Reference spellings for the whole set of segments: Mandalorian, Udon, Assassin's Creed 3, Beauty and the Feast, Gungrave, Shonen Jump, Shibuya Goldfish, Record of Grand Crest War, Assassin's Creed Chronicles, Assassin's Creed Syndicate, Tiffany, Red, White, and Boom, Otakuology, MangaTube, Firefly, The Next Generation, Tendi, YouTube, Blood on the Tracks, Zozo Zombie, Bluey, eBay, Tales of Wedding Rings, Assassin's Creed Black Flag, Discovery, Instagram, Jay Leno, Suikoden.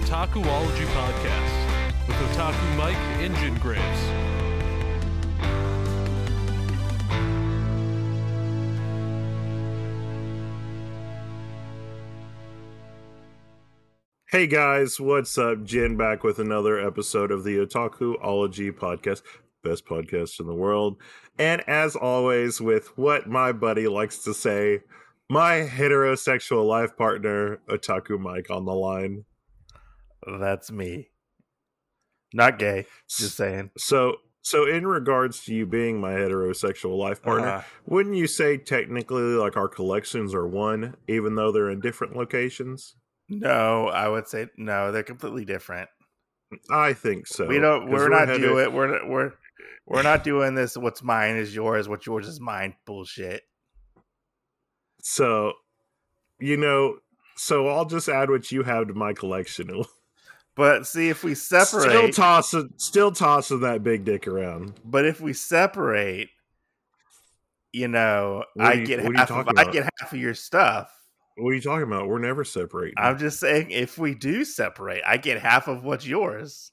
Otakuology podcast with Otaku Mike and Jin Graves. Hey guys, what's up? Jin back with another episode of the Otakuology podcast. Best podcast in the world. And as always, with what my buddy likes to say, my heterosexual life partner, Otaku Mike, on the line. That's me. Not gay. Just saying. So in regards to you being my heterosexual life partner, wouldn't you say technically like our collections are one, even though they're in different locations? No, I would say no. They're completely different. I think so. We're not doing this. What's mine is yours. What's yours is mine. Bullshit. So, so I'll just add what you have to my collection. But see, if we separate, still tossing that big dick around. But if we separate, I get half of your stuff. What are you talking about? We're never separating. I'm just saying, if we do separate, I get half of what's yours.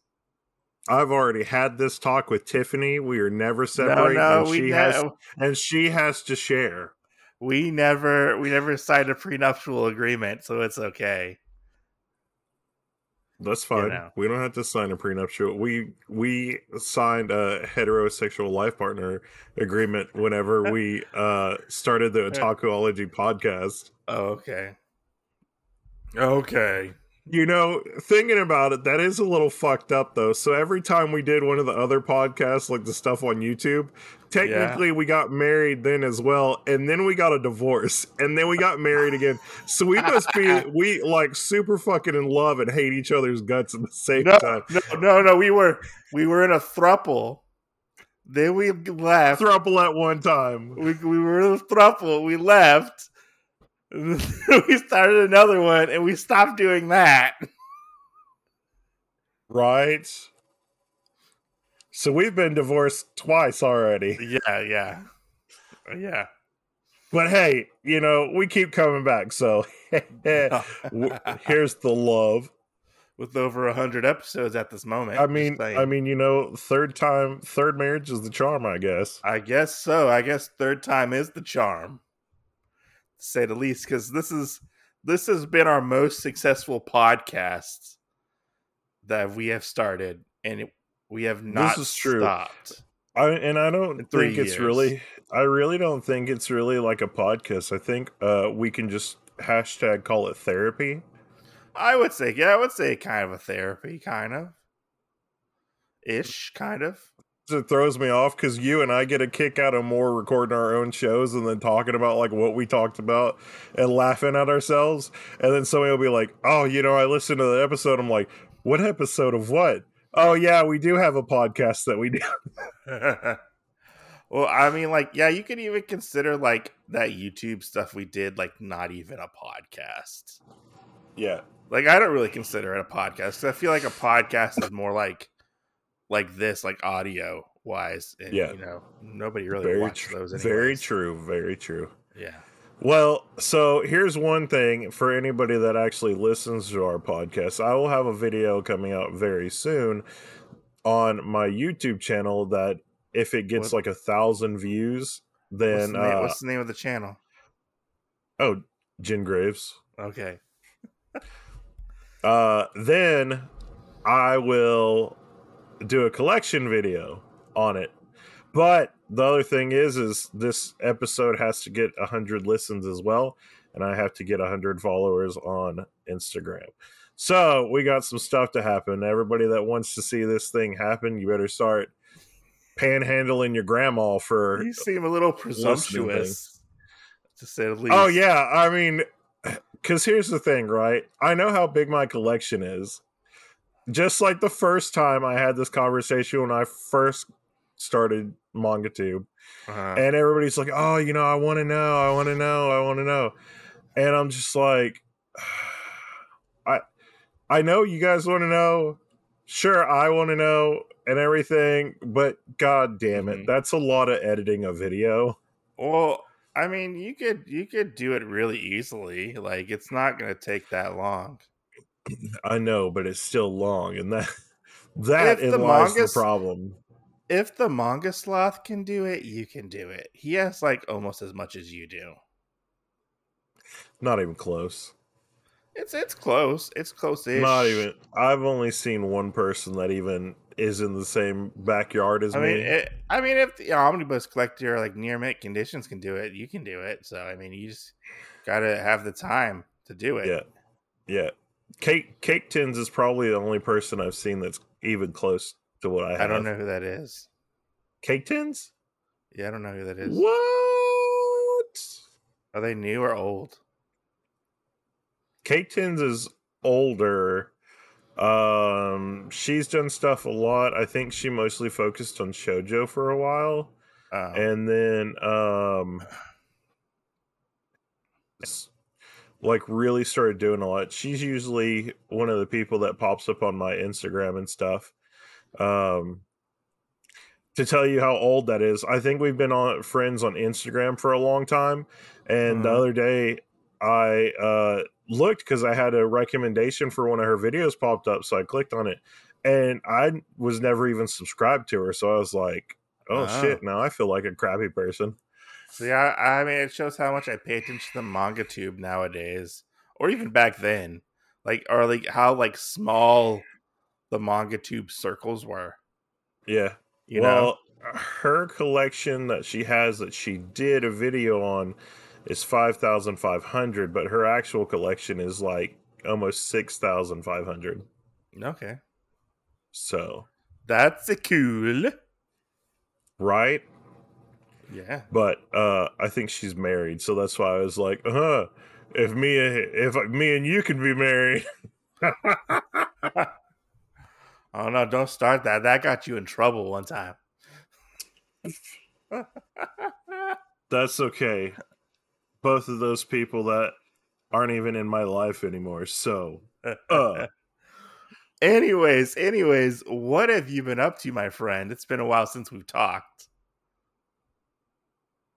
I've already had this talk with Tiffany. We are never separating. She has to share. We never signed a prenuptial agreement, so it's okay. That's fine. We don't have to sign a prenuptial. We signed a heterosexual life partner agreement whenever we started the Otakuology podcast. Oh, okay. Okay. Thinking about it, that is a little fucked up, though. So every time we did one of the other podcasts, like the stuff on YouTube, technically we got married then as well, and then we got a divorce, and then we got married again. So we must be, like, super fucking in love and hate each other's guts at the same time. No, we were in a throuple. Then we left. Throuple at one time. We were in a throuple. We left. We started another one and we stopped doing that. Right. So we've been divorced twice already. Yeah. But hey, we keep coming back. So here's the love. With over 100 episodes at this moment. I mean, third marriage is the charm, I guess. I guess so. I guess third time is the charm. To say the least, because this has been our most successful podcast that we have started, and we have not stopped. I really don't think it's really like a podcast. I think we can just hashtag call it therapy. I would say kind of a therapy, kind of. It throws me off because you and I get a kick out of more recording our own shows and then talking about like what we talked about and laughing at ourselves, and then somebody will be like, oh, I listened to the episode. I'm like, what episode of what? Oh yeah, we do have a podcast that we do. Well, I mean, like, yeah, you could even consider like that YouTube stuff we did like not even a podcast. Yeah, like I don't really consider it a podcast. I feel like a podcast is more like this, like audio wise, and yeah. Nobody really watches those anyways. Very true. Yeah. Well, so here's one thing for anybody that actually listens to our podcast. I will have a video coming out very soon on my YouTube channel that if it gets like 1,000 views, then what's the name of the channel? Oh, Jin Graves. Okay. Then I will do a collection video on it. But the other thing is this episode has to get 100 listens as well, and I have to get 100 followers on Instagram. So we got some stuff to happen. Everybody that wants to see this thing happen, you better start panhandling your grandma for. You seem a little presumptuous, to say the least. Oh yeah, I mean, because here's the thing, right? I know how big my collection is. Just like the first time I had this conversation when I first started MangaTube. And everybody's like, oh, I want to know. And I'm just like, I know you guys want to know. Sure, I want to know and everything. But god damn it, that's a lot of editing a video. Well, I mean, you could do it really easily. Like, it's not going to take that long. I know, but it's still long, and that is the problem. If the manga sloth can do it, you can do it. He has like almost as much as you do. Not even close. It's close. It's close-ish. Not even. I've only seen one person that even is in the same backyard as me. I mean, if the omnibus collector, like near mint conditions, can do it, you can do it. So I mean, you just gotta have the time to do it. Yeah. Kate Tins is probably the only person I've seen that's even close to what I have. I don't know who that is. Kate Tins? Yeah, I don't know who that is. What? Are they new or old? Kate Tins is older. She's done stuff a lot. I think she mostly focused on shoujo for a while. Oh. And then like really started doing a lot. She's usually one of the people that pops up on my Instagram and stuff. To tell you how old that is, I think we've been friends on Instagram for a long time. And the other day I looked because I had a recommendation for one of her videos popped up. So I clicked on it and I was never even subscribed to her. So I was like, oh. Shit, now I feel like a crappy person. So yeah, I mean, it shows how much I pay attention to the MangaTube nowadays, or even back then, how small the MangaTube circles were. Yeah, you know, her collection that she has that she did a video on is 5,500, but her actual collection is like almost 6,500. Okay, so that's cool, right? Yeah, but I think she's married, so that's why I was like, if me and you can be married. Oh no, don't start that. That got you in trouble one time. That's okay. Both of those people that aren't even in my life anymore. So, anyways, what have you been up to, my friend? It's been a while since we've talked.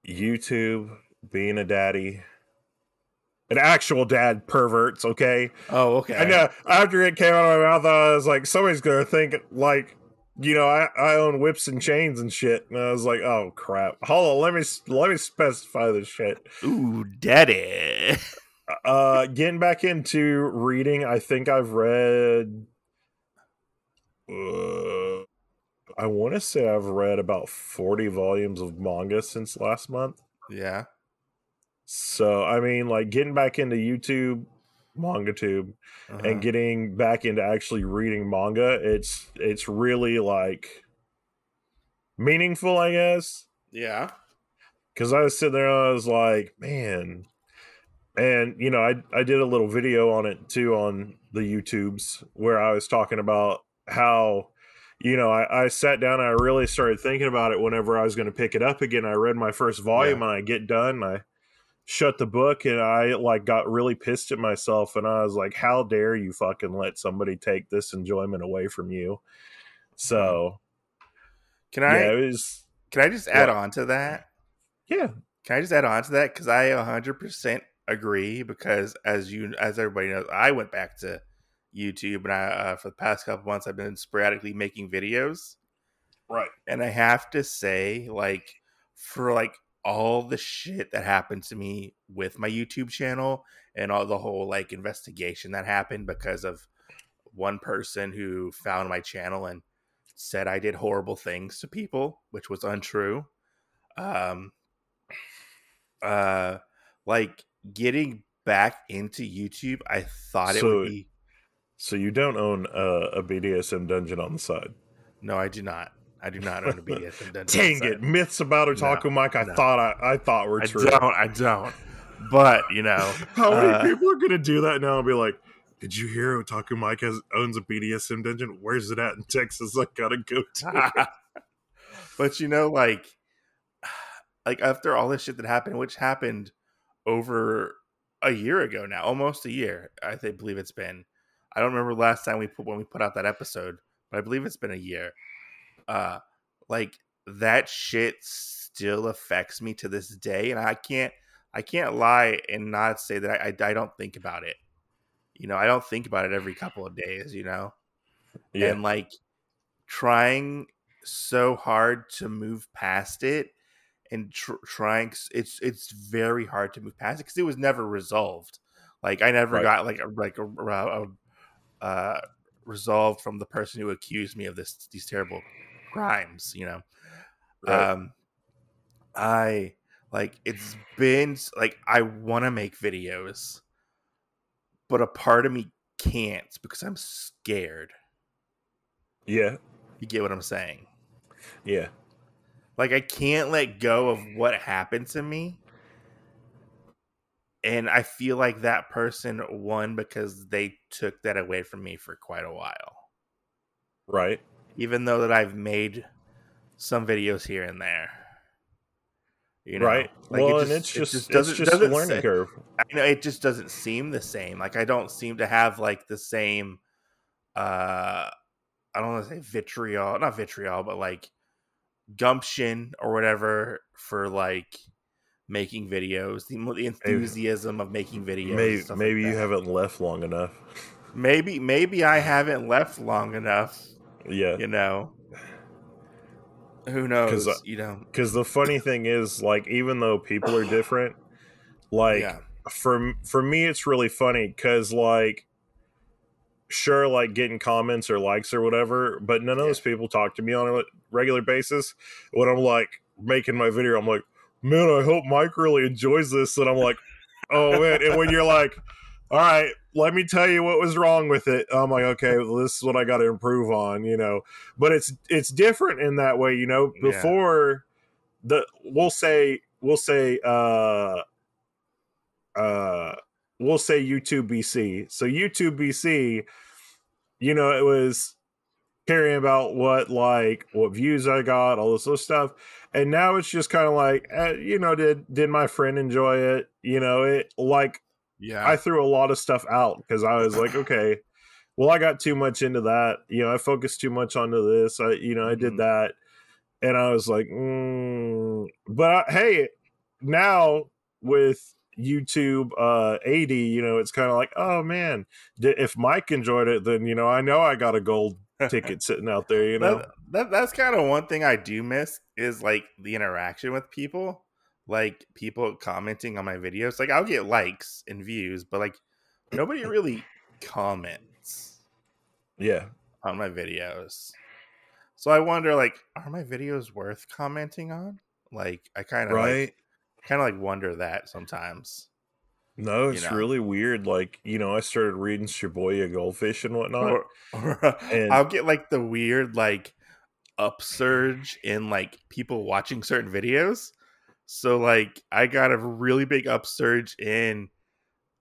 YouTube, being a daddy, an actual dad, perverts. Okay. Oh, okay. And after it came out of my mouth, I was like, somebody's gonna think like, I own whips and chains and shit, and I was like, oh crap, hold on, let me specify this shit. Ooh, daddy. Getting back into reading, I think I've read. I want to say I've read about 40 volumes of manga since last month. Yeah. So, I mean, like getting back into YouTube, MangaTube, and getting back into actually reading manga, it's really like meaningful, I guess. Yeah. Because I was sitting there and I was like, man. And, I did a little video on it too on the YouTubes where I was talking about how I sat down and I really started thinking about it whenever I was going to pick it up again. I read my first volume and I get done. I shut the book and I got really pissed at myself. And I was like, how dare you fucking let somebody take this enjoyment away from you? So can I just add on to that? Yeah. Can I just add on to that? Cause I 100% agree, because as everybody knows, I went back to YouTube, and I for the past couple months I've been sporadically making videos, right? And I have to say, for all the shit that happened to me with my YouTube channel and all the whole investigation that happened because of one person who found my channel and said I did horrible things to people, which was untrue. Getting back into YouTube, I thought it would be. So you don't own a BDSM dungeon on the side? No, I do not. I do not own a BDSM dungeon. Dang it! Myths about Otaku Mike. I thought were true. I don't. But how many people are gonna do that now and be like, "Did you hear Otaku Mike owns a BDSM dungeon? Where's it at in Texas? I gotta go to it." But after all this shit that happened, which happened over a year ago now, almost a year, I believe it's been. I don't remember last time when we put out that episode, but I believe it's been a year. That shit still affects me to this day, and I can't lie and not say that I don't think about it. You know, I don't think about it every couple of days, you know? Yeah. And like trying so hard to move past it and trying, it's very hard to move past it because it was never resolved. Like I never got resolved from the person who accused me of these terrible crimes, you know? Right. It's been like, I want to make videos, but a part of me can't because I'm scared. Yeah. You get what I'm saying? Yeah. Like I can't let go of what happened to me. And I feel like that person won because they took that away from me for quite a while. Right. Even though that I've made some videos here and there. You know? Right. Like well, it's just a learning curve. You know, it just doesn't seem the same. Like I don't seem to have like the same I don't want to say vitriol, not vitriol, but like gumption or whatever for like making videos, the enthusiasm of making videos. Maybe you haven't left long enough. Maybe I haven't left long enough. Yeah. You know, who knows? You know, because the funny thing is, like, even though people are different, like for me, it's really funny because like, sure, like getting comments or likes or whatever, but none of those people talk to me on a regular basis. When I'm like making my video, I'm like, man, I hope Mike really enjoys this. And I'm like, oh man. And when you're like, all right, let me tell you what was wrong with it, I'm like, okay, well, this is what I got to improve on, you know. But it's different in that way, you know. Before we'll say YouTube BC. So YouTube BC, you know, it was caring about what views I got, all this other stuff. And now it's just kind of like, you know, did my friend enjoy it? You know, it like, yeah, I threw a lot of stuff out because I was like, okay, well, I got too much into that. You know, I focused too much onto this. I did that. And I was like, but hey, now with YouTube AD, you know, it's kind of like, oh man, if Mike enjoyed it, then, you know I got a gold ticket sitting out there, you know. That's kind of one thing I do miss is like the interaction with people, like people commenting on my videos. Like I'll get likes and views, but like nobody really comments on my videos. So I wonder, like, are my videos worth commenting on? Like I kind of wonder that sometimes. No, it's really weird. Like, you know, I started reading Shibuya Goldfish and whatnot. And I'll get like the weird like upsurge in like people watching certain videos. So like I got a really big upsurge in,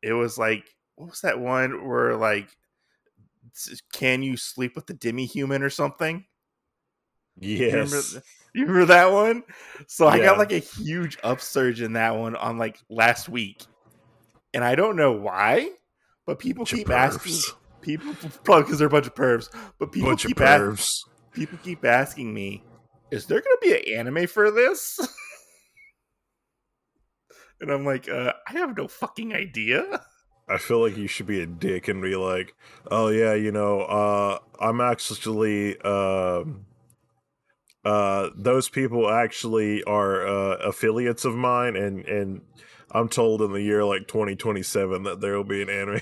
it was like, what was that one where like, can you sleep with the Demi-Human or something? Yes. You remember that one? So I got like a huge upsurge in that one on like last week. And I don't know why, but people keep asking. People, probably because they're a bunch of pervs. But people keep asking me, "Is there going to be an anime for this?" And I'm like, "I have no fucking idea." I feel like you should be a dick and be like, "Oh yeah, you know, I'm actually those people actually are affiliates of mine, and." I'm told in the year like 2027 that there will be an anime.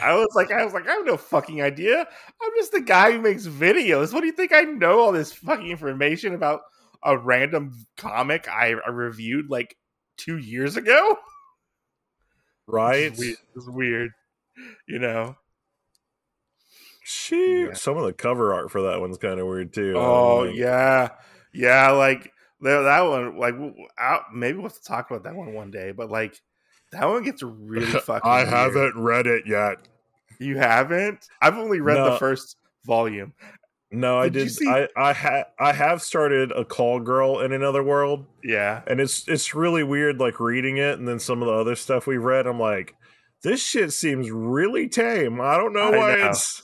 I was like, I have no fucking idea. I'm just the guy who makes videos. What do you think? I know all this fucking information about a random comic I reviewed like 2 years ago. Right? It's weird, you know. Shoot, yeah. Some of the cover art for that one's kind of weird too. Oh yeah, like. That one, like, maybe we'll have to talk about that one day, but like, that one gets really fucking I weird. Haven't read it yet. You haven't? I've only read the first volume. No, I didn't. I have started A Call Girl in Another World. Yeah. And it's really weird, like, reading it, and then some of the other stuff we've read, I'm like, this shit seems really tame. I don't know why it's...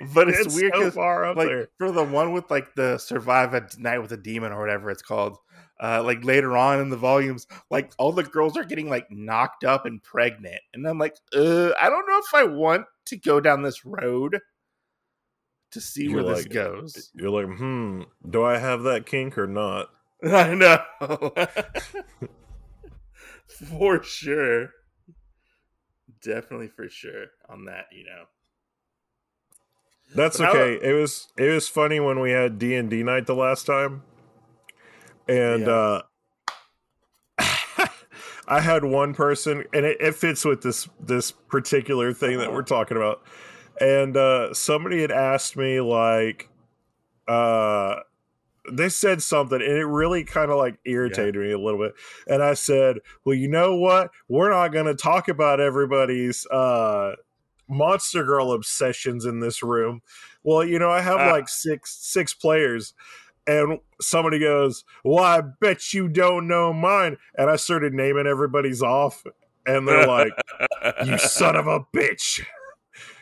But it's weird because so like, for the one with like the Survive at Night with a Demon or whatever it's called, like later on in the volumes, like all the girls are getting like knocked up and pregnant. And I'm like, I don't know if I want to go down this road to see where like, this goes. You're like, do I have that kink or not? I know. For sure. Definitely for sure on that, you know. That's okay. It was funny when we had D&D night the last time. And I had one person, and it fits with this particular thing that we're talking about. And somebody had asked me, like, they said something, and it really kind of like irritated me a little bit. And I said, well, you know what? We're not going to talk about everybody's Monster Girl obsessions in this room. Well, you know, I have like six players. And somebody goes, well, I bet you don't know mine. And I started naming everybody's off. And they're like, you son of a bitch.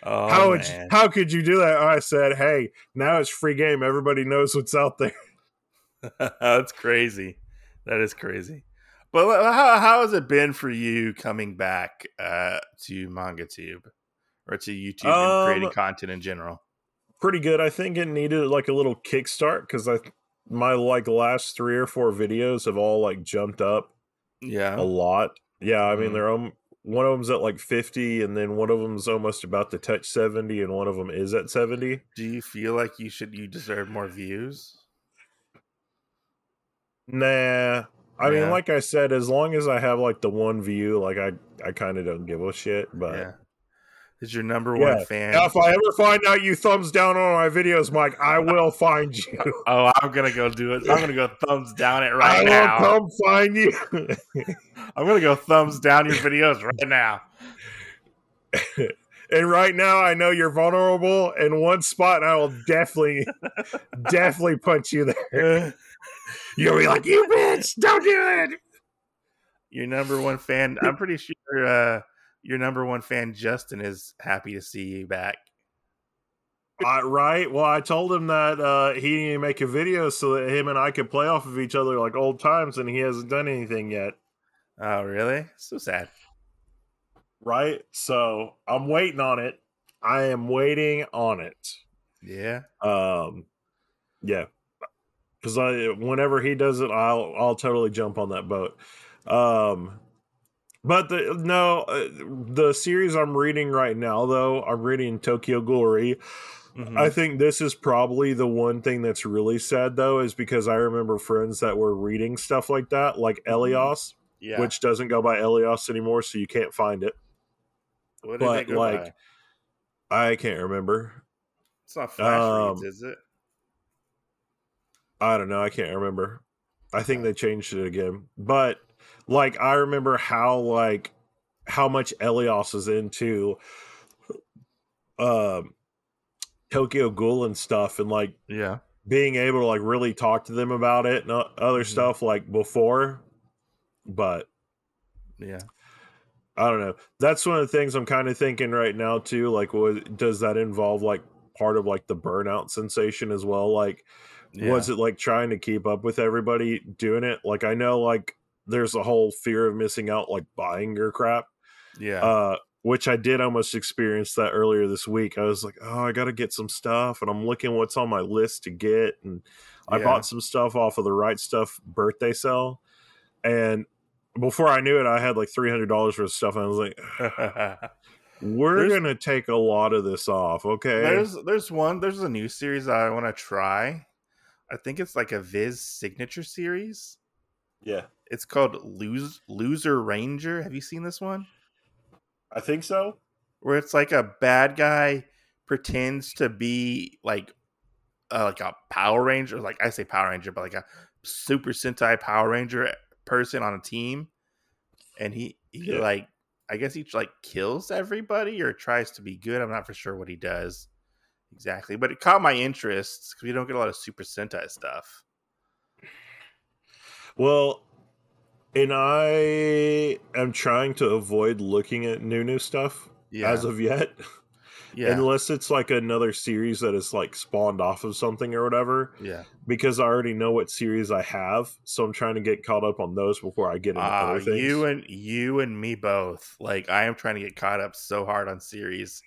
Oh, how could you do that? I said, hey, now it's free game. Everybody knows what's out there. That's crazy. That is crazy. But how has it been for you coming back to MangaTube or to YouTube and creating content in general? Pretty good. I think it needed like a little kickstart because my like last 3 or 4 videos have all like jumped up. Yeah, a lot. Yeah, I mean they're one of them's at like 50, and then one of them's almost about to touch 70, and one of them is at 70. Do you feel like you deserve more views? Nah, I mean, like I said, as long as I have like the one view, like I kind of don't give a shit, but. Yeah. Is your number one fan? Now, if I ever find out you thumbs down on my videos, Mike, I will find you. Oh, I'm gonna go do it. I'm gonna go thumbs down it right now. I will come find you. I'm gonna go thumbs down your videos right now. And right now, I know you're vulnerable in one spot, and I will definitely punch you there. You'll be like, "You bitch, don't do it." Your number one fan. I'm pretty sure. Your number one fan, Justin, is happy to see you back. Right. Well, I told him that he needed to make a video so that him and I could play off of each other like old times, and he hasn't done anything yet. Oh, really? So sad. Right? So I'm waiting on it. I am waiting on it. Yeah. Yeah. Because whenever he does it, I'll totally jump on that boat. But the series I'm reading right now, though, I'm reading Tokyo Ghoul:re. Mm-hmm. I think this is probably the one thing that's really sad, though, is because I remember friends that were reading stuff like that, like Elias, which doesn't go by Elias anymore, so you can't find it. What did it go by? I can't remember. It's not Flash Reads, is it? I don't know. I can't remember. I think they changed it again, but. Like, I remember how much Elias is into Tokyo Ghoul and stuff, and like being able to like really talk to them about it and other stuff like before. But I don't know. That's one of the things I'm kind of thinking right now too. Like, what does that involve? Like, part of like the burnout sensation as well. Like, was it like trying to keep up with everybody doing it? Like, I know like. There's a whole fear of missing out, like buying your crap. Yeah. Which I did almost experience that earlier this week. I was like, oh, I got to get some stuff. And I'm looking what's on my list to get. And I bought some stuff off of the Right Stuff birthday sale. And before I knew it, I had like $300 worth of stuff. And I was like, we're going to take a lot of this off. Okay. There's a new series that I want to try. I think it's like a Viz Signature series. Yeah. It's called Loser Ranger. Have you seen this one? I think so. Where it's like a bad guy pretends to be like a Power Ranger. Like I say Power Ranger, but like a Super Sentai Power Ranger person on a team. And he like, I guess he like kills everybody or tries to be good. I'm not for sure what he does exactly. But it caught my interest because we don't get a lot of Super Sentai stuff. Well... And I am trying to avoid looking at new stuff as of yet. Yeah. Unless it's like another series that is like spawned off of something or whatever. Yeah. Because I already know what series I have, so I'm trying to get caught up on those before I get into other things. You and me both. Like, I am trying to get caught up so hard on series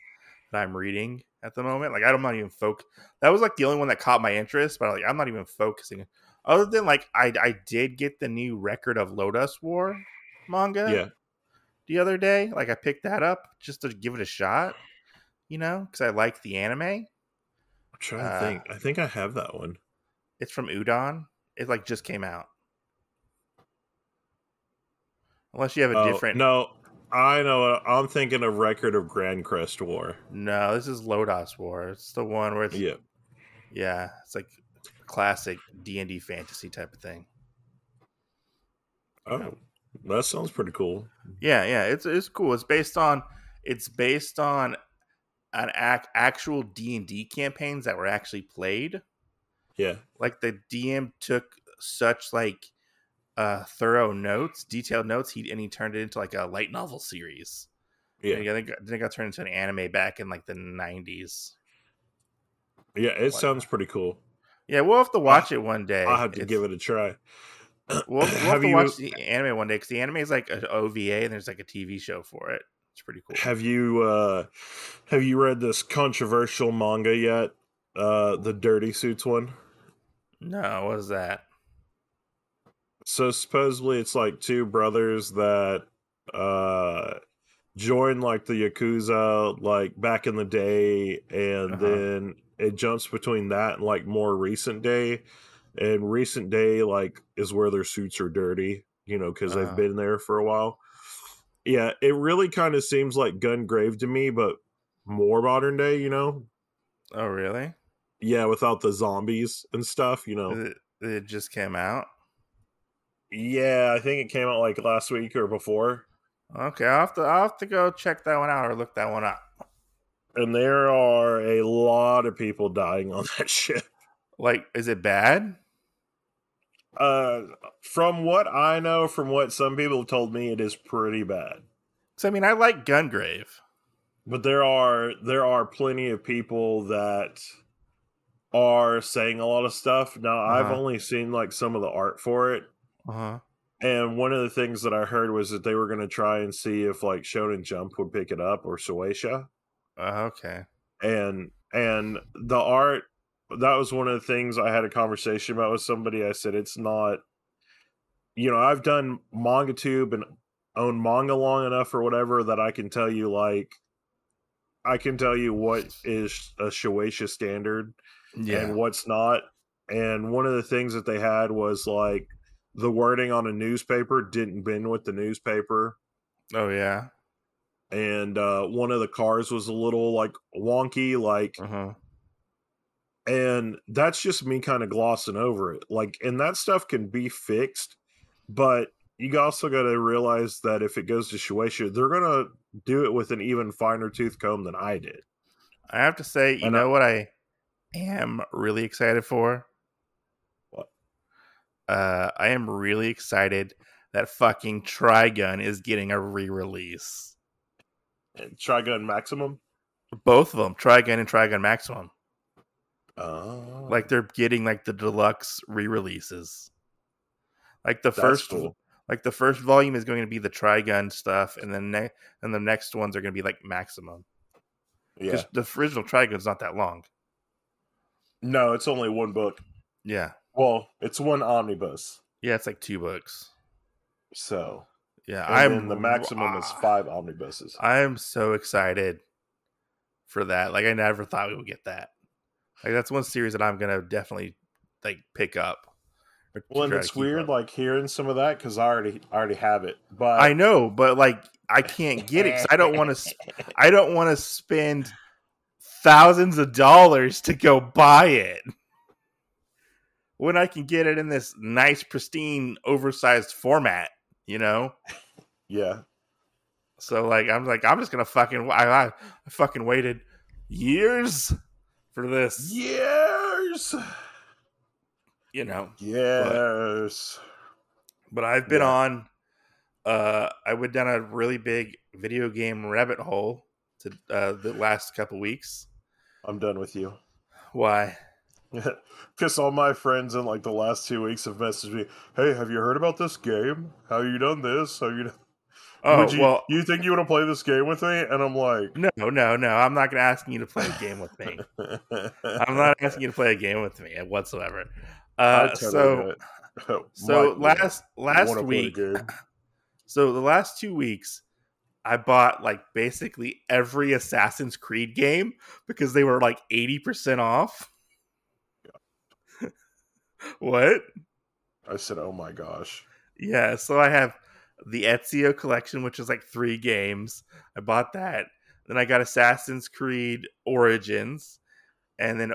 that I'm reading at the moment. Like, I'm not even focused. That was like the only one that caught my interest, but like, I'm not even focusing. Other than like, I did get the new Record of Lodoss War manga. Yeah. The other day, like I picked that up just to give it a shot, you know, because I like the anime. I'm trying to think. I think I have that one. It's from Udon. It like just came out. Unless you have a different. No, I know. I'm thinking of Record of Grand Crest War. No, this is Lodoss War. It's the one where it's yeah, it's like classic D&D fantasy type of thing. Oh. You know? That sounds pretty cool. Yeah, it's cool. It's based on an actual D&D campaigns that were actually played. Yeah, like the DM took such like thorough notes, detailed notes, and he turned it into like a light novel series. Yeah, and I think it got turned into an anime back in like the 90s. Yeah, it sounds pretty cool. Yeah, we'll have to watch it one day. I'll have to give it a try. We'll have to watch the anime one day, because the anime is like an OVA and there's like a TV show for it. It's pretty cool. Have you read this controversial manga yet? The Dirty Suits one? No, what is that? So supposedly it's like two brothers that joined like the Yakuza like back in the day, and then it jumps between that and like more recent day. And recent day, like, is where their suits are dirty, you know, because they've been there for a while. Yeah, it really kind of seems like Gungrave to me, but more modern day, you know? Oh, really? Yeah, without the zombies and stuff, you know. It just came out? Yeah, I think it came out, like, last week or before. Okay, I'll have to go check that one out or look that one up. And there are a lot of people dying on that ship. Like, is it bad? From what I know, from what some people have told me, it is pretty bad. So I mean, I like Gungrave, but there are plenty of people that are saying a lot of stuff. Now, I've only seen like some of the art for it, and one of the things that I heard was that they were going to try and see if like Shonen Jump would pick it up or Shueisha. Okay, and the art. That was one of the things I had a conversation about with somebody. I said, it's not, you know, I've done MangaTube and owned manga long enough or whatever that I can tell you, like, I can tell you what is a Shueisha standard and what's not. And one of the things that they had was, like, the wording on a newspaper didn't bend with the newspaper. Oh, yeah. And one of the cars was a little, like, wonky, like... And that's just me kind of glossing over it. Like, and that stuff can be fixed, but you also got to realize that if it goes to Shueisha, they're going to do it with an even finer tooth comb than I did. I have to say, you know what I am really excited for? What? I am really excited that fucking Trigun is getting a re-release. And Trigun Maximum? Both of them. Trigun and Trigun Maximum. Oh. Like, they're getting like the deluxe re-releases. Like the first volume is going to be the Trigun stuff, and then the next ones are going to be like Maximum. Yeah, the original Trigun's not that long. No, it's only one book. Yeah, well, it's one omnibus. Yeah, it's like two books. So yeah, and the Maximum is five omnibuses. I am so excited for that. Like, I never thought we would get that. Like, that's one series that I'm gonna definitely like pick up. Well, and it's weird, like hearing some of that, because I already have it. But I know, but like I can't get it because I don't want to spend thousands of dollars to go buy it when I can get it in this nice, pristine, oversized format. You know? Yeah. So like I'm just gonna I fucking waited years. For this. Years. You know. Yes. But I've been on I went down a really big video game rabbit hole to the last couple weeks. I'm done with you. Why? Because all my friends in like the last 2 weeks have messaged me, hey, have you heard about this game? Have you done this? Have you done... well, you think you want to play this game with me? And I'm like, no, I'm not gonna ask you to play a game with me. I'm not asking you to play a game with me whatsoever. So the last 2 weeks I bought like basically every Assassin's Creed game because they were like 80% off. Yeah. What? I said, oh my gosh. Yeah, so I have the Ezio collection, which is like 3 games. I bought that. Then I got Assassin's Creed Origins. And then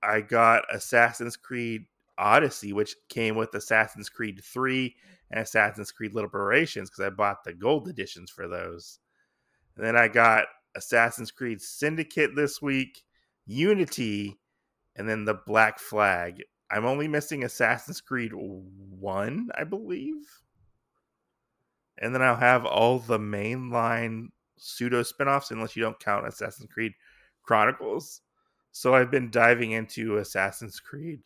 I got Assassin's Creed Odyssey, which came with Assassin's Creed 3 and Assassin's Creed Liberations, because I bought the gold editions for those. And then I got Assassin's Creed Syndicate this week, Unity, and then the Black Flag. I'm only missing Assassin's Creed 1, I believe. And then I'll have all the mainline pseudo spinoffs, unless you don't count Assassin's Creed Chronicles. So I've been diving into Assassin's Creed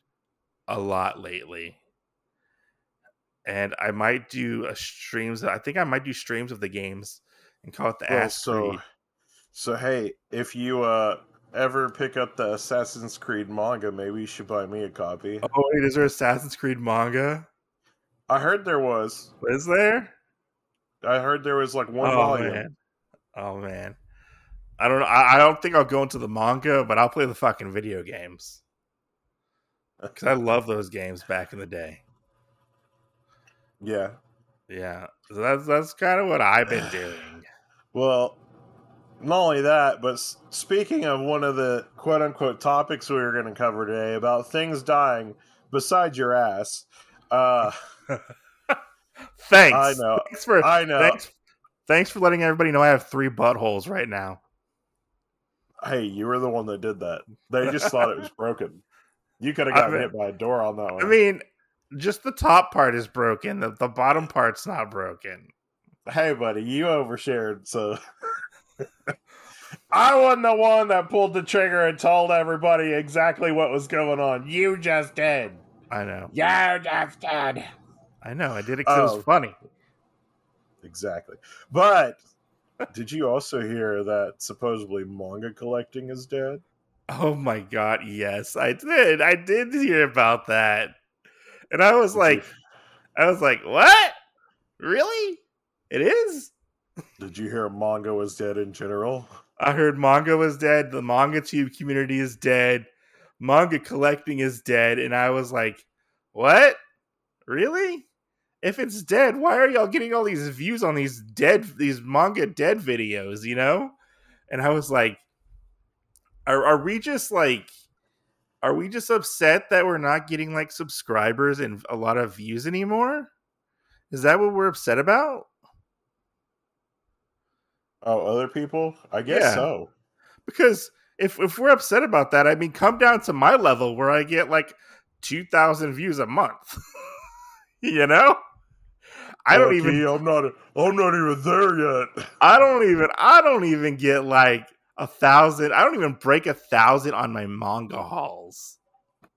a lot lately. And I might do streams of the games and call it the Ass Creed. So hey, if you ever pick up the Assassin's Creed manga, maybe you should buy me a copy. Oh wait, is there Assassin's Creed manga? I heard there was. Is there? I heard there was like one volume. Man. Oh man, I don't know. I don't think I'll go into the manga, but I'll play the fucking video games because I love those games back in the day. Yeah. So that's kind of what I've been doing. Well, not only that, but speaking of one of the quote unquote topics we were going to cover today about things dying beside your ass. Thanks. I know. Thanks for letting everybody know I have 3 buttholes right now. Hey, you were the one that did that. They just thought it was broken. You could have gotten hit by a door on that one. I mean, just the top part is broken. The bottom part's not broken. Hey, buddy, you overshared, so... I wasn't the one that pulled the trigger and told everybody exactly what was going on. You just did. I know. You just did. I know, I did it because it was funny. Exactly. But did you also hear that supposedly manga collecting is dead? Oh my god, yes, I did. I did hear about that. And I was like, what? Really? It is? Did you hear manga was dead in general? I heard manga was dead, the MangaTube community is dead, manga collecting is dead, and I was like, what? Really? If it's dead, why are y'all getting all these views on these manga dead videos, you know? And I was like, are we just upset that we're not getting like subscribers and a lot of views anymore? Is that what we're upset about? Oh, other people? I guess so. Because if we're upset about that, I mean, come down to my level where I get like 2,000 views a month. You know, I don't even. I'm not even there yet. I don't even get like 1,000. I don't even break 1,000 on my manga hauls.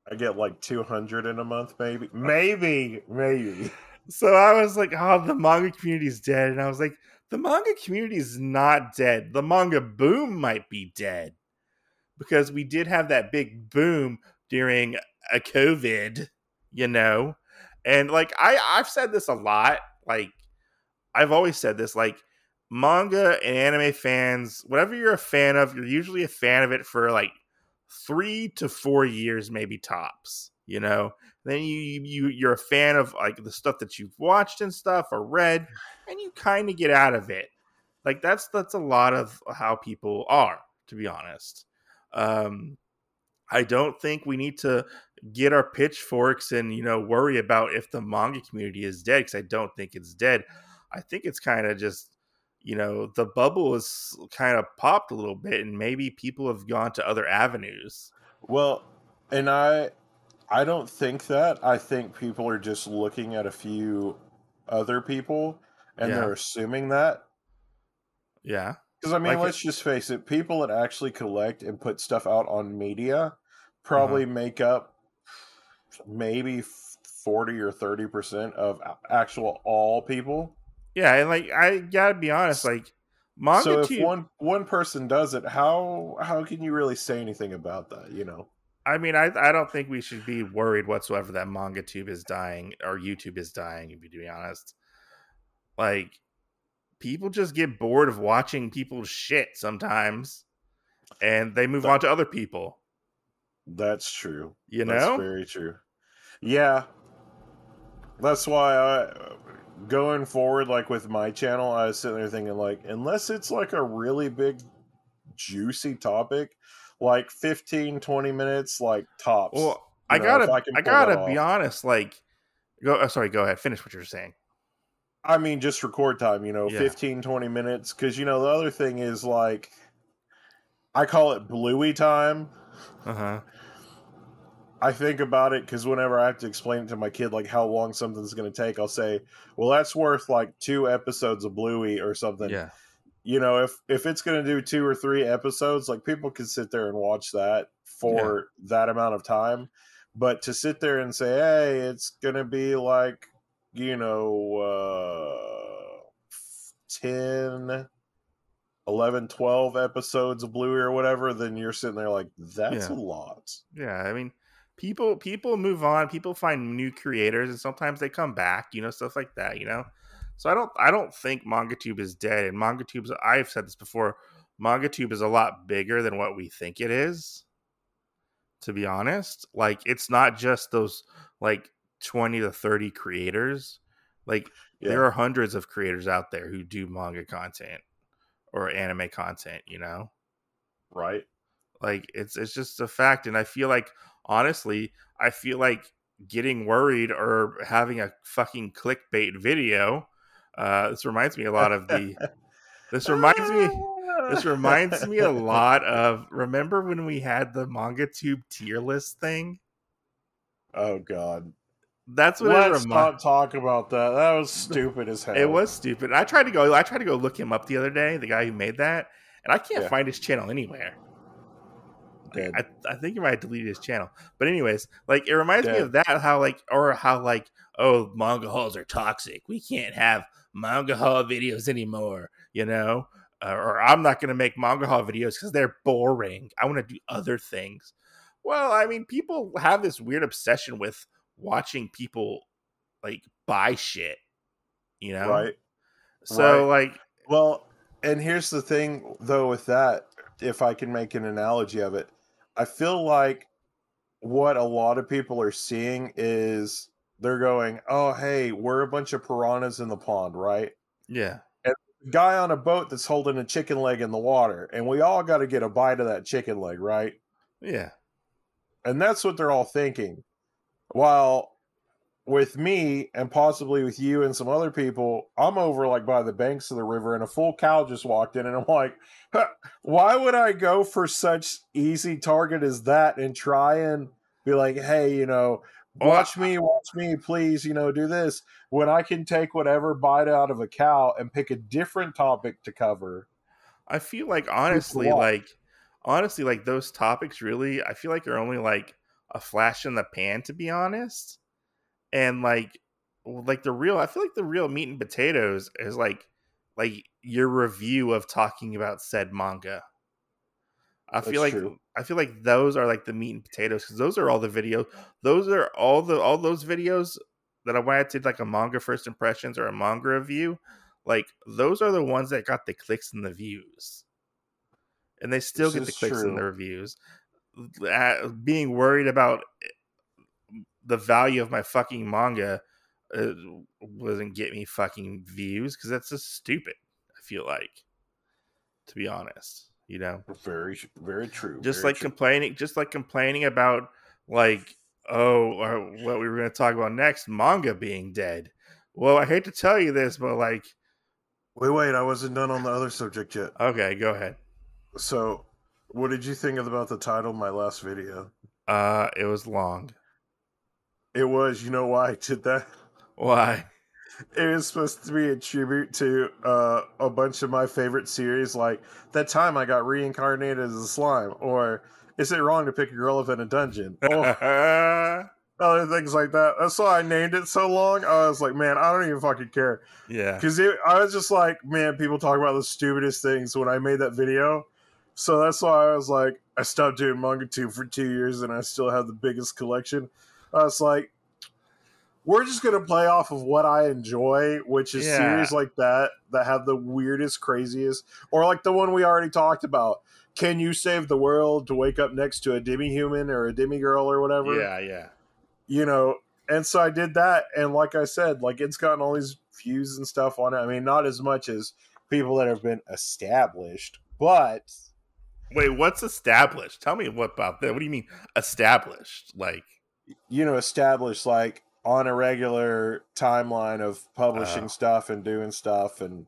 I get like 200 in a month, maybe. So I was like, oh, the manga community is dead, and I was like, the manga community is not dead. The manga boom might be dead because we did have that big boom during a COVID, you know. And, like, I've said this a lot. Like, I've always said this. Like, manga and anime fans, whatever you're a fan of, you're usually a fan of it for, like, 3 to 4 years, maybe tops, you know? Then you're a fan of, like, the stuff that you've watched and stuff or read, and you kind of get out of it. Like, that's a lot of how people are, to be honest. I don't think we need to get our pitchforks and, you know, worry about if the manga community is dead, because I don't think it's dead. I think it's kind of just, you know, the bubble has kind of popped a little bit and maybe people have gone to other avenues. Well, and I don't think that. I think people are just looking at a few other people and they're assuming that. Yeah. Because, I mean, let's just face it. People that actually collect and put stuff out on media probably make up maybe 40 or 30% of actual all people. Yeah, and, like, I gotta be honest, like, MangaTube... So if one person does it, how can you really say anything about that, you know? I mean, I don't think we should be worried whatsoever that MangaTube is dying, or YouTube is dying, if you to be honest. Like... people just get bored of watching people's shit sometimes, and they move on to other people. That's true. You know? That's very true. Yeah. That's why going forward, like with my channel, I was sitting there thinking, like, unless it's like a really big, juicy topic, like 15, 20 minutes, like tops. Well, I gotta be honest. Like, go ahead. Finish what you're saying. I mean, just record time, you know, yeah. 15, 20 minutes. Because, you know, the other thing is, like, I call it Bluey time. Uh-huh. I think about it because whenever I have to explain it to my kid, like, how long something's going to take, I'll say, well, that's worth, like, 2 episodes of Bluey or something. Yeah. You know, if it's going to do 2 or 3 episodes, like, people can sit there and watch that for that amount of time. But to sit there and say, hey, it's going to be, like, you know, 10, 11, 12 episodes of Bluey or whatever, then you're sitting there like, that's a lot. Yeah, I mean, people move on. People find new creators, and sometimes they come back, you know, stuff like that, you know? So I don't think MangaTube is dead. And MangaTube's, I've said this before, MangaTube is a lot bigger than what we think it is, to be honest. Like, it's not just those, like, 20 to 30 creators. Like, there are hundreds of creators out there who do manga content or anime content, you know? Right. Like, it's just a fact. And I feel like, honestly, getting worried or having a fucking clickbait video. This reminds me a lot of the... This reminds me a lot of... Remember when we had the MangaTube tier list thing? Oh, God. That's what Let's not talk about that. That was stupid as hell. It was stupid. I tried to go look him up the other day, the guy who made that, and I can't find his channel anywhere. Dead. I think you might have deleted his channel. But anyways, like, it reminds me of that, how oh, manga halls are toxic. We can't have manga hall videos anymore, you know? Or I'm not going to make manga hall videos because they're boring. I want to do other things. Well, I mean, people have this weird obsession with watching people, like, buy shit, you know? Right. So, right. Like... Well, and here's the thing, though, with that, if I can make an analogy of it. I feel like what a lot of people are seeing is they're going, oh, hey, we're a bunch of piranhas in the pond, right? Yeah. And the guy on a boat that's holding a chicken leg in the water, and we all got to get a bite of that chicken leg, right? Yeah. And that's what they're all thinking. While with me and possibly with you and some other people, I'm over like by the banks of the river and a full cow just walked in and I'm like, why would I go for such easy target as that and try and be like, hey, you know, watch me, please, you know, do this when I can take whatever bite out of a cow and pick a different topic to cover. I feel like honestly, those topics really, I feel like they're only like a flash in the pan, to be honest. And I feel like the real meat and potatoes is like your review of talking about said manga. I feel like those are like the meat and potatoes, because those are all the videos. Those are all those videos that I wanted to, like, a manga first impressions or a manga review. Like, those are the ones that got the clicks and the views, and they still get the clicks and the reviews. Being worried about the value of my fucking manga doesn't get me fucking views, because that's just stupid. I feel like, to be honest, you know, very, very true. Just like complaining about, like, oh, what we were going to talk about next, manga being dead. Well, I hate to tell you this, but like, wait, I wasn't done on the other subject yet. Okay, go ahead. So. What did you think about the title of my last video? It was long. It was. You know why I did that? Why? It was supposed to be a tribute to a bunch of my favorite series, like That Time I Got Reincarnated as a Slime, or Is It Wrong to Pick a Girl Up in a Dungeon? Or other things like that. That's why I named it so long. I was like, man, I don't even fucking care. Yeah. Because I was just like, man, people talk about the stupidest things when I made that video. So that's why I was like, I stopped doing MangaTube for 2 years and I still have the biggest collection. I was like, we're just going to play off of what I enjoy, which is series like that, that have the weirdest, craziest, or like the one we already talked about. Can you save the world to wake up next to a demi-human or a demi-girl or whatever? Yeah, yeah. You know, and so I did that. And like I said, like it's gotten all these views and stuff on it. I mean, not as much as people that have been established, but... Wait, what's established? Tell me what about that. What do you mean established? Like, you know, established like on a regular timeline of publishing stuff and doing stuff and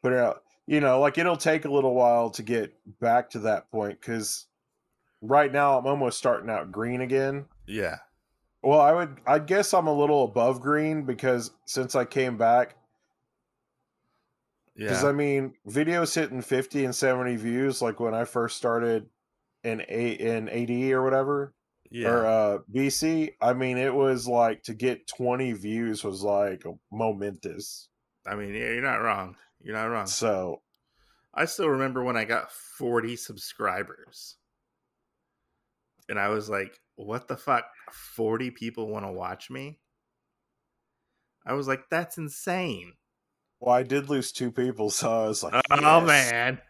putting out, you know, like it'll take a little while to get back to that point. Cause right now I'm almost starting out green again. Yeah. Well, I guess I'm a little above green because since I came back, because, I mean, videos hitting 50 and 70 views, like when I first started in AD or whatever, or BC, I mean, it was like to get 20 views was like momentous. I mean, yeah, you're not wrong. You're not wrong. So I still remember when I got 40 subscribers and I was like, what the fuck? 40 people want to watch me? I was like, that's insane. Well, I did lose 2 people, so I was like, yes.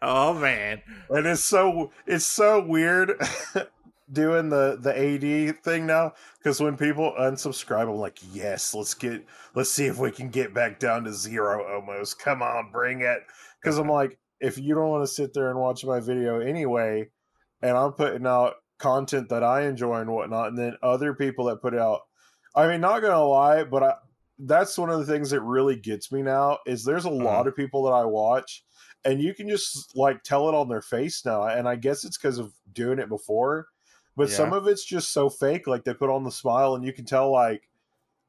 "Oh man!" And it's so weird doing the AD thing now because when people unsubscribe, I'm like, "Yes, let's see if we can get back down to 0 almost. Come on, bring it!" Because I'm like, if you don't want to sit there and watch my video anyway, and I'm putting out content that I enjoy and whatnot, and then other people that put out, I mean, not gonna lie, but that's one of the things that really gets me now is there's a lot of people that I watch and you can just like tell it on their face now. And I guess it's because of doing it before, but some of it's just so fake. Like they put on the smile and you can tell like,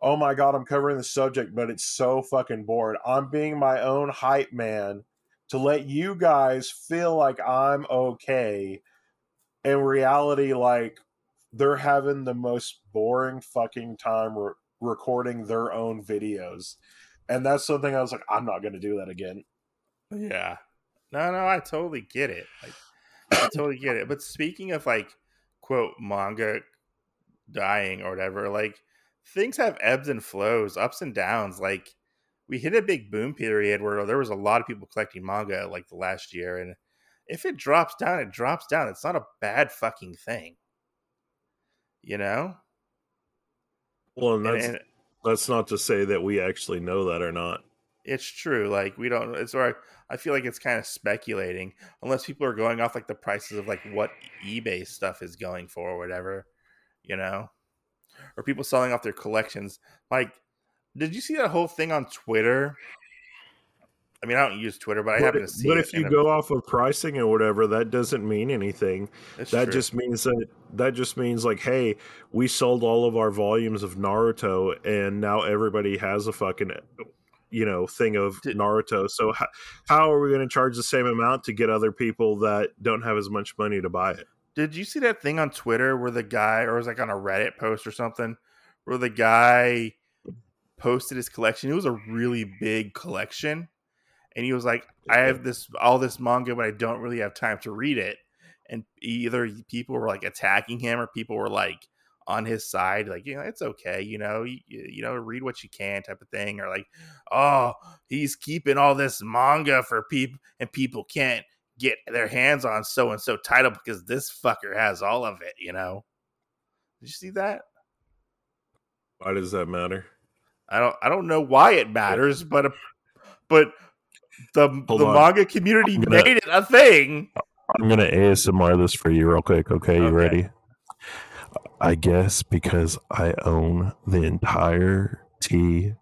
oh my God, I'm covering the subject, but it's so fucking bored. I'm being my own hype man to let you guys feel like I'm okay. In reality, like they're having the most boring fucking time recording their own videos, and that's something I was like, I'm not gonna do that again. Yeah, no, I totally get it. Like, I totally get it. But speaking of like quote manga dying or whatever, like things have ebbs and flows, ups and downs. Like we hit a big boom period where there was a lot of people collecting manga like the last year, and if it drops down, it drops down. It's not a bad fucking thing, you know. Well, and that's not to say that we actually know that or not. It's true. Like we don't. It's or I feel like it's kind of speculating, unless people are going off like the prices of like what eBay stuff is going for or whatever, you know, or people selling off their collections. Like, did you see that whole thing on Twitter? I mean, I don't use Twitter, but I happen to see it. But if you go off of pricing or whatever, that doesn't mean anything. That just means that just means like, hey, we sold all of our volumes of Naruto, and now everybody has a fucking, you know, thing of Naruto. So how are we going to charge the same amount to get other people that don't have as much money to buy it? Did you see that thing on Twitter where the guy, or it was like on a Reddit post or something, where the guy posted his collection? It was a really big collection. And he was like, I have all this manga, but I don't really have time to read it. And either people were like attacking him or people were like on his side. Like, you know, it's okay. You know, you know, read what you can type of thing. Or like, oh, he's keeping all this manga for people and people can't get their hands on so-and-so title because this fucker has all of it. You know, did you see that? Why does that matter? I don't know why it matters, but The manga community made it a thing. I'm going to ASMR this for you real quick. Okay, you ready? I guess because I own the entirety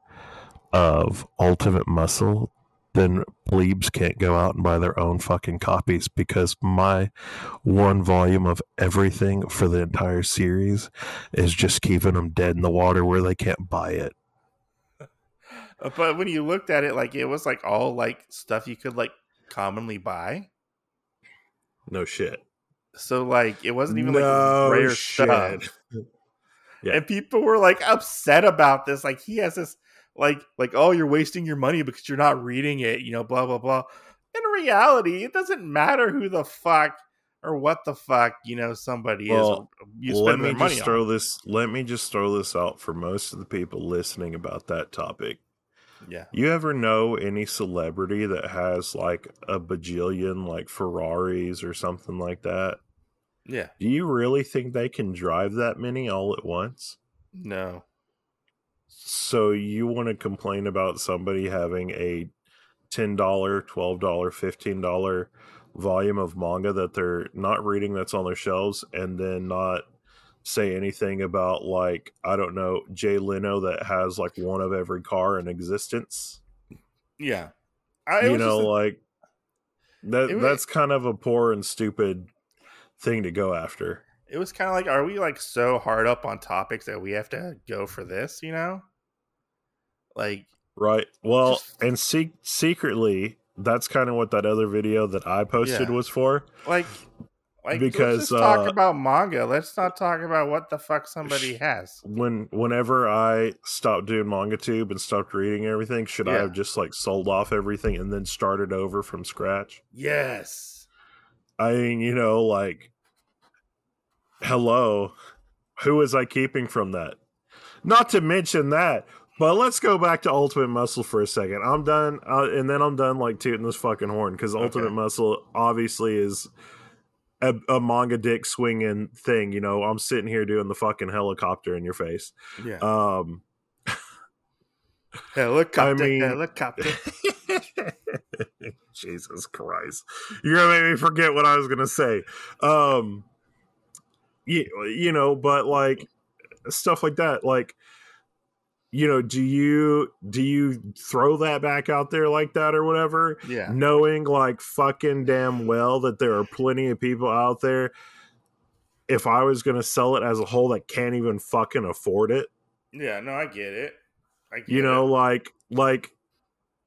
of Ultimate Muscle, then plebes can't go out and buy their own fucking copies because my one volume of everything for the entire series is just keeping them dead in the water where they can't buy it. But when you looked at it, like, it was like all like stuff you could like commonly buy. No shit. So like it wasn't even like rare stuff. Yeah. And people were like upset about this. Like, he has this like, oh, you're wasting your money because you're not reading it, you know, blah, blah, blah. In reality, it doesn't matter who the fuck or what the fuck, you know, somebody is. You spend their money on. Let me just throw this out for most of the people listening about that topic. Yeah. You ever know any celebrity that has like a bajillion like Ferraris or something like that? Yeah. Do you really think they can drive that many all at once? No. So you want to complain about somebody having a $10, $12, $15 volume of manga that they're not reading that's on their shelves, and then not say anything about, like, I don't know, Jay Leno that has like one of every car in existence? Yeah. That's kind of a poor and stupid thing to go after. It was kind of like, are we like so hard up on topics that we have to go for this, you know? Like, right. Well, and secretly, that's kind of what that other video that I posted was for. Like, because let's just talk about manga. Let's not talk about what the fuck somebody has. Whenever I stopped doing MangaTube and stopped reading everything, should I have just like sold off everything and then started over from scratch? Yes. I mean, you know, like, hello, who was I keeping from that? Not to mention that, but let's go back to Ultimate Muscle for a second. I'm done, and then I'm done like tooting this fucking horn, because Ultimate Muscle obviously is a manga dick swinging thing. You know, I'm sitting here doing the fucking helicopter in your face. Yeah. Helicopter, helicopter. Jesus Christ. You're going to make me forget what I was going to say. You know, but like stuff like that, like, you know, do you throw that back out there like that or whatever? Yeah. Knowing like fucking damn well that there are plenty of people out there, if I was going to sell it as a whole, that can't even fucking afford it. Yeah, no, I get it. You know, like,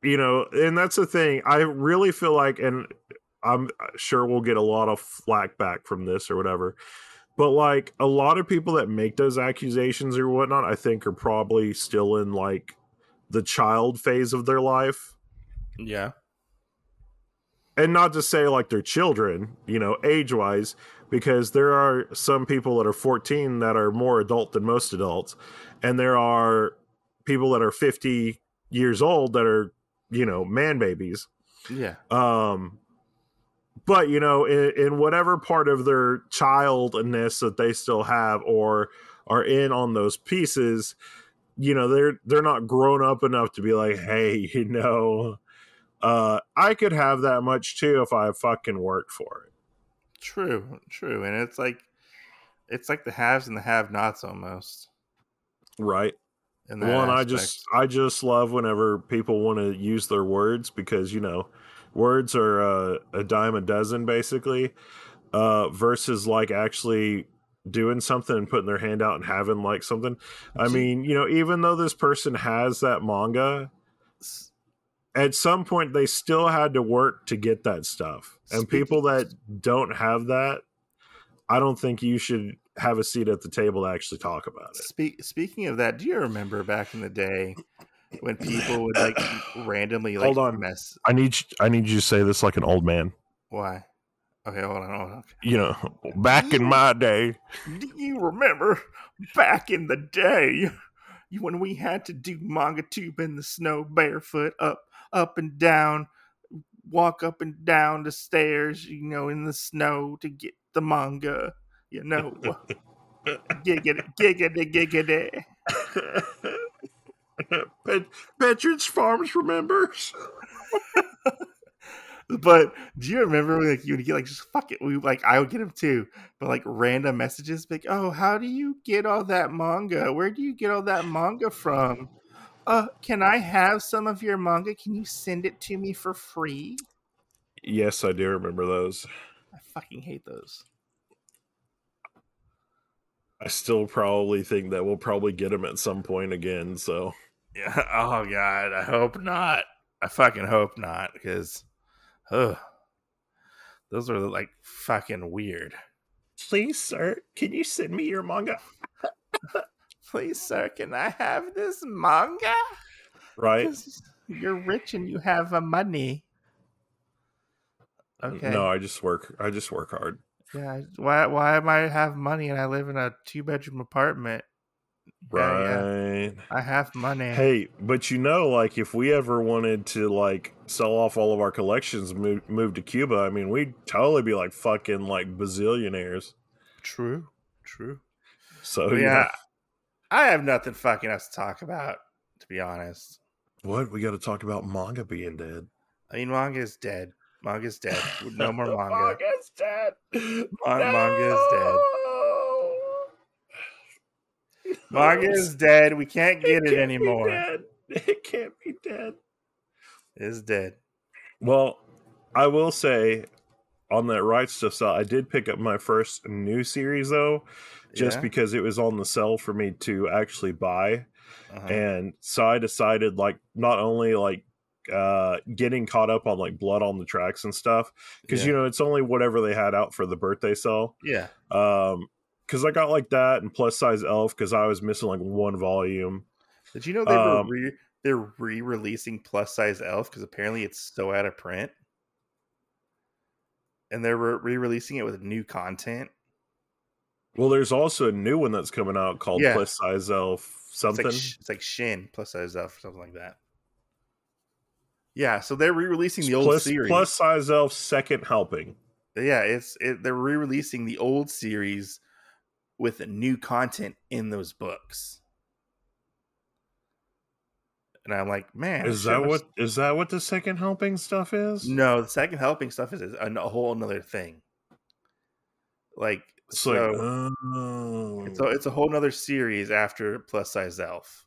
you know, and that's the thing. I really feel like, and I'm sure we'll get a lot of flack back from this or whatever, but like a lot of people that make those accusations or whatnot, I think are probably still in like the child phase of their life. Yeah. And not to say like they're children, you know, age wise, because there are some people that are 14 that are more adult than most adults. And there are people that are 50 years old that are, you know, man babies. Yeah. But, you know, in whatever part of their childness that they still have or are in on those pieces, you know, they're not grown up enough to be like, hey, you know, I could have that much too if I fucking worked for it. True. And it's like the haves and the have-nots almost. Right. And I just love whenever people want to use their words, because, you know, words are a dime a dozen, basically, versus like actually doing something and putting their hand out and having like something. I mean, you know, even though this person has that manga, at some point they still had to work to get that stuff. And people that don't have that, I don't think you should have a seat at the table to actually talk about it. Speaking of that, do you remember back in the day when people would like randomly like, hold on, mess? I need you to say this like an old man. Why? Okay, hold on. You know, back in my day. Do you remember back in the day when we had to do MangaTube in the snow barefoot, up and down, walk up and down the stairs, you know, in the snow to get the manga, you know? giggity. Petridge Farms remembers. But do you remember when, like, you would get like, just fuck it, we like, I would get them too, but like random messages like, oh, how do you get all that manga? Where do you get all that manga from? Can I have some of your manga? Can you send it to me for free? Yes, I do remember those. I fucking hate those. I still probably think that we'll probably get them at some point again, so Yeah. Oh God, I hope not. I fucking hope not, because those are like fucking weird. Please, sir, can you send me your manga? Please, sir, can I have this manga? Right. You're rich and you have money. Okay. No, I just work hard. Yeah. Why am I have money and I live in a 2-bedroom apartment? Right. Yeah. I have money. Hey, but you know, like if we ever wanted to like sell off all of our collections, move to Cuba, I mean, we'd totally be like fucking like bazillionaires. True. So yeah, I have nothing fucking else to talk about, to be honest. What? We got to talk about manga being dead. I mean, manga is dead. Manga's dead. No more manga. Manga's dead. Manga is dead. Manga is dead. We can't get it anymore. It can't be dead. It's dead. Well, I will say on that Right Stuff side, I did pick up my first new series though, just because it was on the sell for me to actually buy. Uh-huh. And so I decided like not only like getting caught up on like Blood on the Tracks and stuff, because you know it's only whatever they had out for the birthday sale. Yeah. Because I got like that and Plus Size Elf because I was missing like one volume. Did you know they were they're re-releasing Plus Size Elf because apparently it's so out of print, and they're re-releasing it with new content. Well, there's also a new one that's coming out called Plus Size Elf something. It's like Shin Plus Size Elf or something like that. Yeah, so they're re-releasing the old series. Plus Size Elf Second Helping. Yeah, they're re-releasing the old series with new content in those books. And I'm like, man, is that what the Second Helping stuff is? No, the Second Helping stuff is a whole another thing. Like it's a whole another series after Plus Size Elf.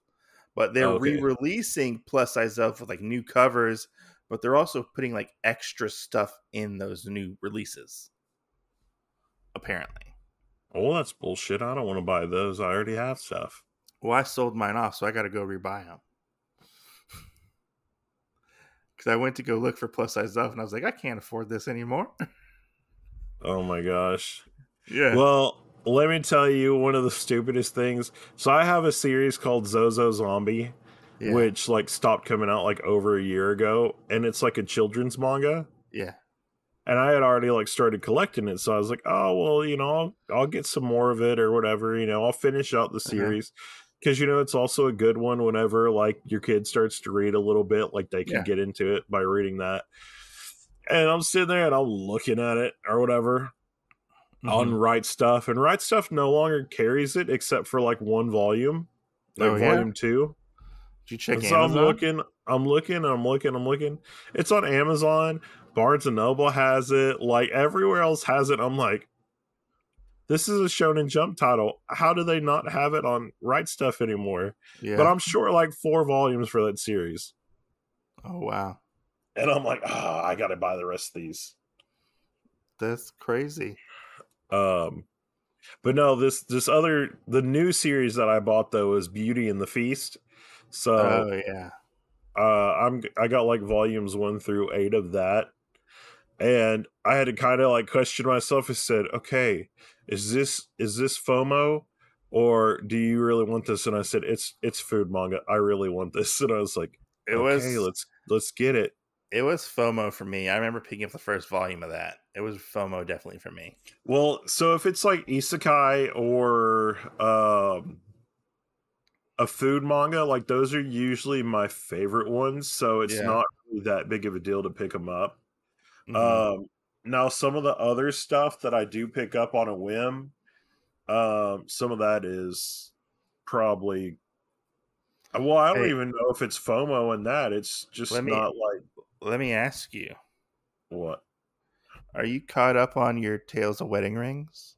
But they're re-releasing Plus Size Elf with like new covers, but they're also putting like extra stuff in those new releases. Apparently. Oh, that's bullshit. I don't want to buy those. I already have stuff. Well, I sold mine off, so I got to go rebuy them. Because I went to go look for Plus Size Elf, and I was like, I can't afford this anymore. Oh my gosh. Yeah. Well, let me tell you one of the stupidest things. So I have a series called Zozo Zombie, which like stopped coming out like over a year ago, and it's like a children's manga. Yeah. And I had already like started collecting it, so I was like, oh well, you know, I'll get some more of it or whatever. You know, I'll finish out the series because you know it's also a good one whenever like your kid starts to read a little bit, like they can get into it by reading that. And I'm sitting there and I'm looking at it or whatever. Mm-hmm. On Right Stuff, and Right Stuff no longer carries it except for like one volume, like volume 2. Did you check Amazon? So I'm looking. It's on Amazon. Barnes and Noble has it. Like everywhere else has it. I'm like, this is a Shonen Jump title. How do they not have it on Right Stuff anymore? Yeah. But I'm short like 4 volumes for that series. Oh wow! And I'm like, oh, I gotta buy the rest of these. That's crazy. But no, the new series that I bought though is Beauty and the Feast. So I got like volumes 1 through 8 of that, and I had to kind of like question myself and said, okay, is this FOMO or do you really want this? And I said, it's food manga. I really want this. And I was like, let's get it. It was FOMO for me. I remember picking up the first volume of that. It was FOMO definitely for me. Well, so if it's like isekai or a food manga, like those are usually my favorite ones. So it's not really that big of a deal to pick them up. Mm-hmm. Now, some of the other stuff that I do pick up on a whim, some of that is probably... Well, I don't even know if it's FOMO in that. It's just not like... Let me ask you. What? Are you caught up on your Tales of Wedding Rings?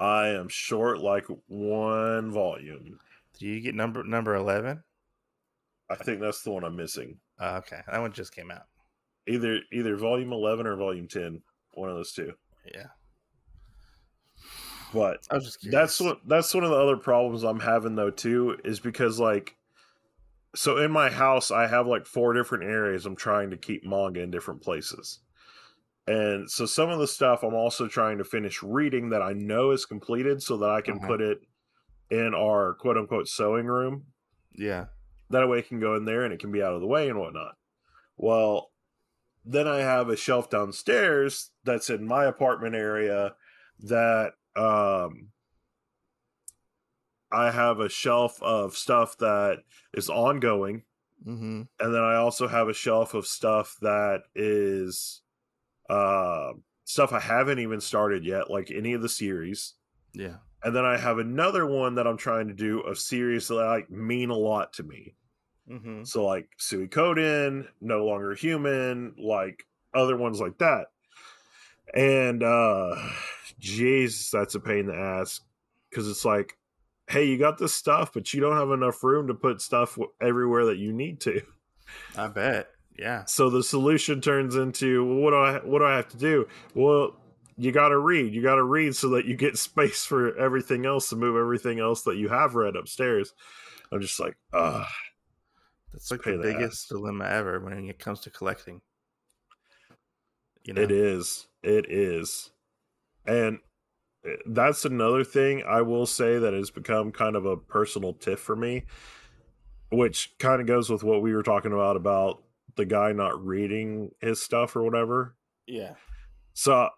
I am short like 1 volume. Do you get number 11? I think that's the one I'm missing. Okay. That one just came out. Either volume 11 or volume 10. One of those two. Yeah. But I was just curious. That's one of the other problems I'm having though too, is because like So in my house, I have like 4 different areas. I'm trying to keep manga in different places. And so some of the stuff I'm also trying to finish reading that I know is completed so that I can put it in our quote unquote sewing room. Yeah. That way it can go in there and it can be out of the way and whatnot. Well, then I have a shelf downstairs that's in my apartment area that I have a shelf of stuff that is ongoing. Mm-hmm. And then I also have a shelf of stuff that is stuff I haven't even started yet, like any of the series. Yeah. And then I have another one that I'm trying to do of series that like mean a lot to me. Mm-hmm. So like Suikoden, No Longer Human, like other ones like that. And geez, that's a pain in the ass, because it's like, hey, you got this stuff, but you don't have enough room to put stuff everywhere that you need to. I bet. Yeah. So the solution turns into, well, what do I have to do? Well, you got to read. You got to read so that you get space for everything else to move everything else that you have read upstairs. I'm just like, that's like the biggest dilemma ever when it comes to collecting. You know? It is. It is. And that's another thing I will say that has become kind of a personal tiff for me, which kind of goes with what we were talking about the guy not reading his stuff or whatever. Yeah. So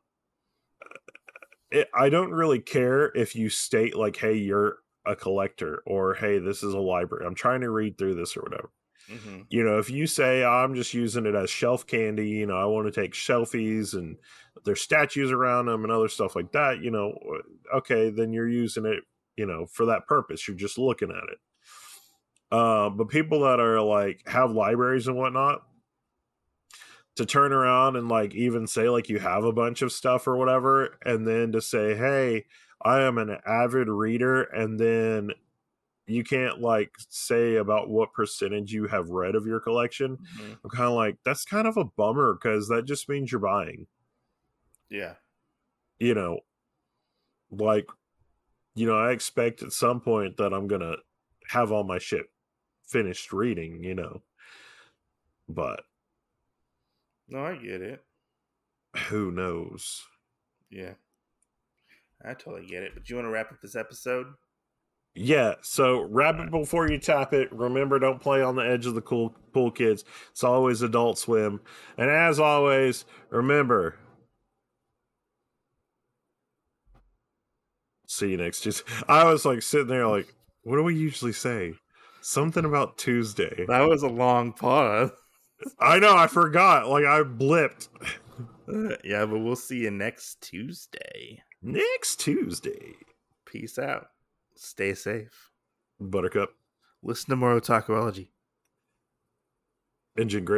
I don't really care if you state like, hey, you're a collector, or hey, this is a library, I'm trying to read through this or whatever. Mm-hmm. You know, if you say, I'm just using it as shelf candy, you know, I want to take selfies and there's statues around them and other stuff like that, you know, okay, then you're using it, you know, for that purpose. You're just looking at it. But people that are like, have libraries and whatnot, to turn around and like even say like you have a bunch of stuff or whatever, and then to say, hey, I am an avid reader, and then you can't like say about what percentage you have read of your collection. Mm-hmm. I'm kind of like, that's kind of a bummer, because that just means you're buying. Yeah. You know, like, you know, I expect at some point that I'm going to have all my shit finished reading, you know, but. No, I get it. Who knows? Yeah. I totally get it. But do you want to wrap up this episode? Yeah, so wrap it before you tap it. Remember, don't play on the edge of the pool, kids. It's always Adult Swim. And as always, remember, see you next Tuesday. I was like sitting there like, what do we usually say? Something about Tuesday. That was a long pause. I know, I forgot. Like, I blipped. Yeah, but we'll see you next Tuesday. Next Tuesday. Peace out. Stay safe, Buttercup. Listen to more Otakuology. Engine Graves.